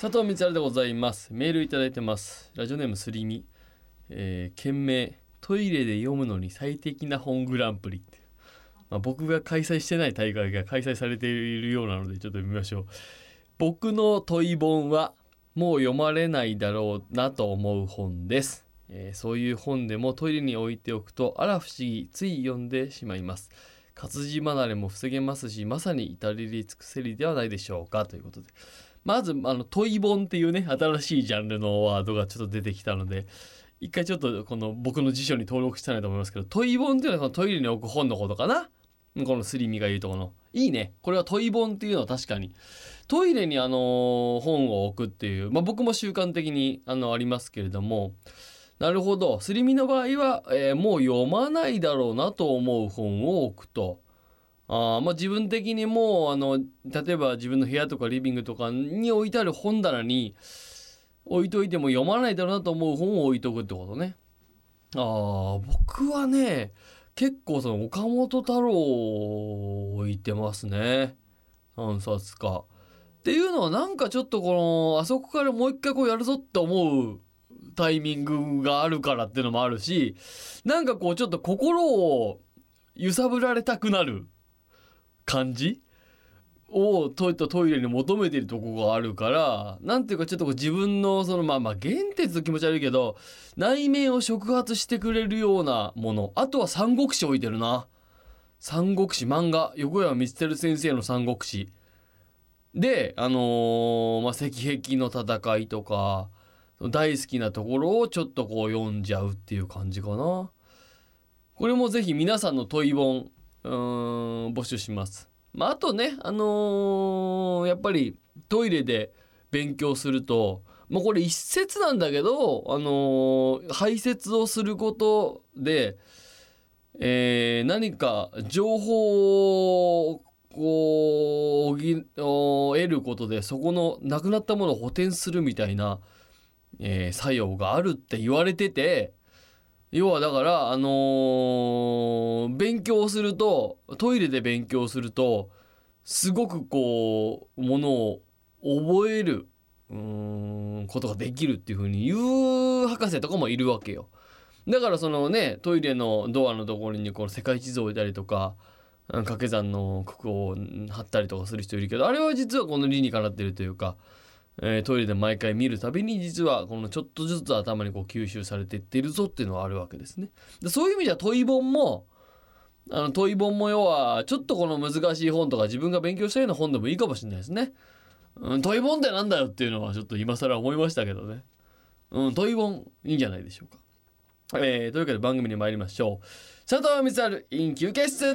佐藤光晴でございます。メールいただいてます。ラジオネームすりみ、件名トイレで読むのに最適な本グランプリって、僕が開催してない大会が開催されているようなのでちょっと見ましょう。僕のトイ本はもう読まれないだろうなと思う本です、そういう本でもトイレに置いておくとあら不思議、つい読んでしまいます。活字離れも防げますし、まさに至れり尽くせりではないでしょうか、ということで、まずトイ本っていうね、新しいジャンルのワードがちょっと出てきたので、一回ちょっとこの僕の辞書に登録したいと思いますけど、トイ本っていうのはこのトイレに置く本のことかな。このすりみが言うとこのいいね、これはトイ本っていうのは確かにトイレに本を置くっていう、僕も習慣的にありますけれども、なるほど、すりみの場合は、もう読まないだろうなと思う本を置くと、自分的にもう例えば自分の部屋とかリビングとかに置いてある本棚に置いといても読まないだろうなと思う本を置いとくってことね。僕はね、結構その岡本太郎を置いてますね、何冊か。っていうのはなんかちょっとこのあそこからもう一回こうやるぞって思うタイミングがあるからっていうのもあるし、なんかこうちょっと心を揺さぶられたくなる感じをトイレに求めてるとこがあるから、なんていうかちょっとこう自分のその原点と気持ち悪いけど内面を触発してくれるようなもの。あとは三国志置いてるな。三国志漫画、横山光輝先生の三国志で石壁の戦いとか大好きなところをちょっとこう読んじゃうっていう感じかな。これもぜひ皆さんのトイ本募集します。あとね、やっぱりトイレで勉強すると、これ一説なんだけど、排泄をすることで、何か情報をこう得ることで、そこのなくなったものを補填するみたいな、作用があるって言われてて、要はだから勉強すると、トイレで勉強するとすごくこうものを覚えることができるっていう風に言う博士とかもいるわけよ。だからそのね、トイレのドアのところにこの世界地図を置いたりとか、掛け算の九九を貼ったりとかする人いるけど、あれは実はこの理にかなってるというか、トイレで毎回見るたびに実はこのちょっとずつ頭にこう吸収されていってるぞっていうのはあるわけですね。でそういう意味ではトイ本も要はちょっとこの難しい本とか自分が勉強したような本でもいいかもしれないですね。トイ本ってなんだよっていうのはちょっと今更思いましたけどね。トイ本いいんじゃないでしょうか。というわけで番組に参りましょう。佐藤光晴 in 休憩室。